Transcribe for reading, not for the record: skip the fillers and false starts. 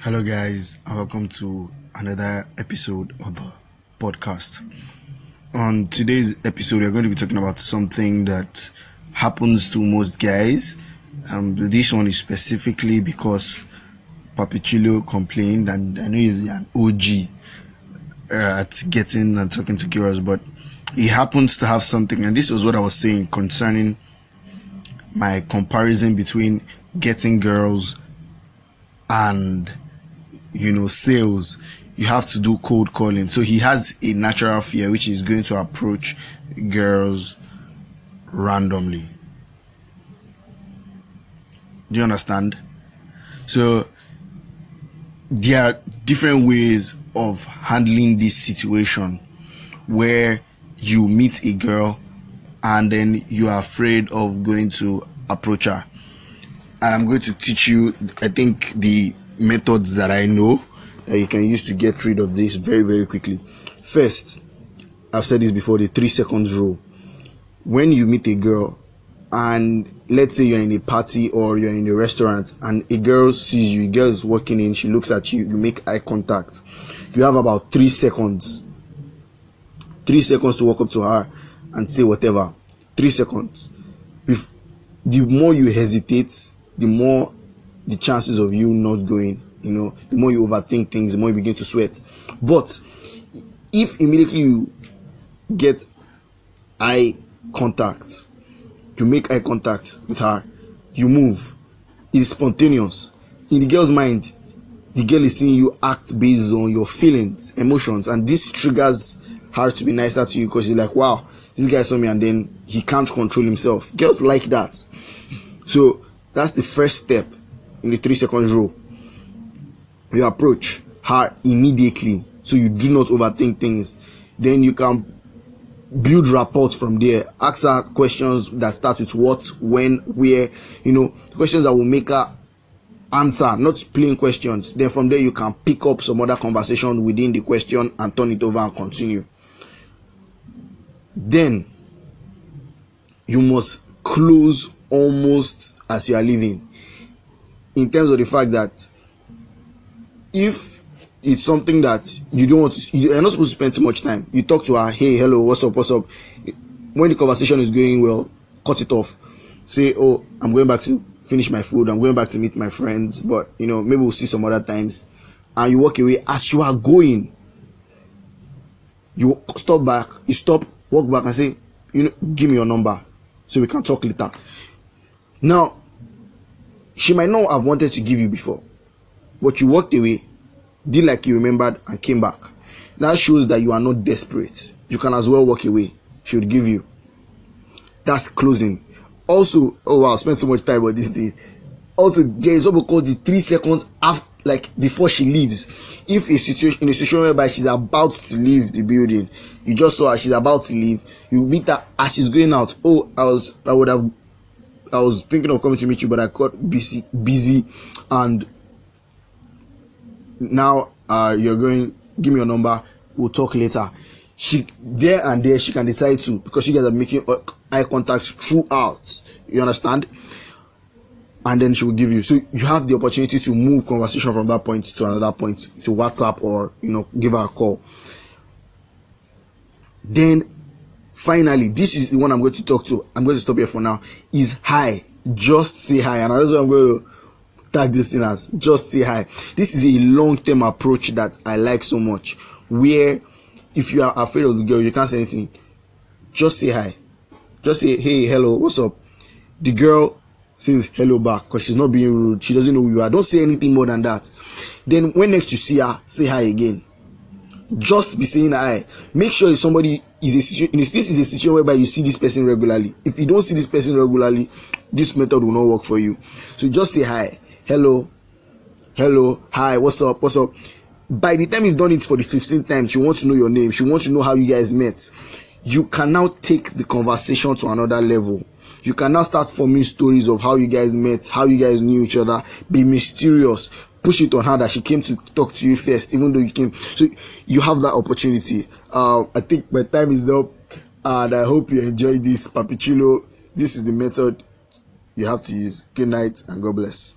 Hello guys, and welcome to another episode of the podcast. On today's episode, we're going to be talking about something that happens to most guys. This one is specifically because Papichilio complained, and I know he's an OG at getting and talking to girls, but he happens to have something, and this was what I was saying concerning my comparison between getting girls and sales. You have to do cold calling. So he has a natural fear, which is going to approach girls randomly. Do you understand? So there are different ways of handling this situation where you meet a girl and then you are afraid of going to approach her. And I'm going to teach you, I think, the methods that I know that you can use to get rid of this very, very quickly. First, I've said this before, the 3 seconds rule. When you meet a girl, and let's say you're in a party or you're in a restaurant, and a girl sees you, a girl is walking in, she looks at you, you make eye contact. You have about 3 seconds. 3 seconds to walk up to her and say whatever. 3 seconds. The more you hesitate, the more the chances of you not going, the more you overthink things, the more you begin to sweat. But if immediately you get eye contact, you make eye contact with her, you move, it's spontaneous. In the girl's mind, the girl is seeing you act based on your feelings, emotions, and this triggers her to be nicer to you because she's like, wow, this guy saw me and then he can't control himself. Girls like that. So that's the first step in the 3 seconds rule. You approach her immediately, so you do not overthink things. Then you can build rapport from there. Ask her questions that start with what, when, where, questions that will make her answer, not plain questions. Then from there you can pick up some other conversation within the question and turn it over and continue. Then you must close almost as you are leaving, in terms of the fact that if it's something that you don't want to, you're not supposed to spend too much time. You talk to her, hey, hello, what's up. When the conversation is going well, cut it off. Say, oh, I'm going back to finish my food, I'm going back to meet my friends, but maybe we'll see some other times. And you walk away. As you are going, you stop back, walk back and say, give me your number so we can talk later. Now, she might not have wanted to give you before, but you walked away, did like you remembered, and came back. That shows that you are not desperate. You can as well walk away. She would give you. That's closing. Also, oh wow, I spent so much time on this day. Also, there is what we call the 3 seconds after, before she leaves. If in a situation whereby she's about to leave the building, you just saw her, she's about to leave, you meet her as she's going out. Oh, I was thinking of coming to meet you, but I got busy, and now you're going, give me your number, we'll talk later. She can decide to, because you guys are making eye contact throughout. You understand? And then she will give you. So you have the opportunity to move conversation from that point to another point, to WhatsApp or, give her a call. Then finally, this is the one I'm going to talk to. I'm going to stop here for now. Is hi. Just say hi. And that's what I'm going to tag this thing as. Just say hi. This is a long-term approach that I like so much, where if you are afraid of the girl, you can't say anything. Just say hi. Just say, hey, hello, what's up? The girl says hello back because she's not being rude. She doesn't know who you are. Don't say anything more than that. Then when next you see her, say hi again. Just be saying hi. Make sure if somebody this is a situation whereby you see this person regularly. If you don't see this person regularly, this method will not work for you. So just say hi, hello, hi, what's up. By the time you've done it for the 15th time, she wants to know your name. She wants to know how you guys met. You can now take the conversation to another level. You can now start forming stories of how you guys met, how you guys knew each other. Be mysterious. Push it on her that she came to talk to you first, even though you came. So you have that opportunity. I think my time is up, and I hope you enjoyed this, Papichilio. This is the method you have to use. Good night and God bless.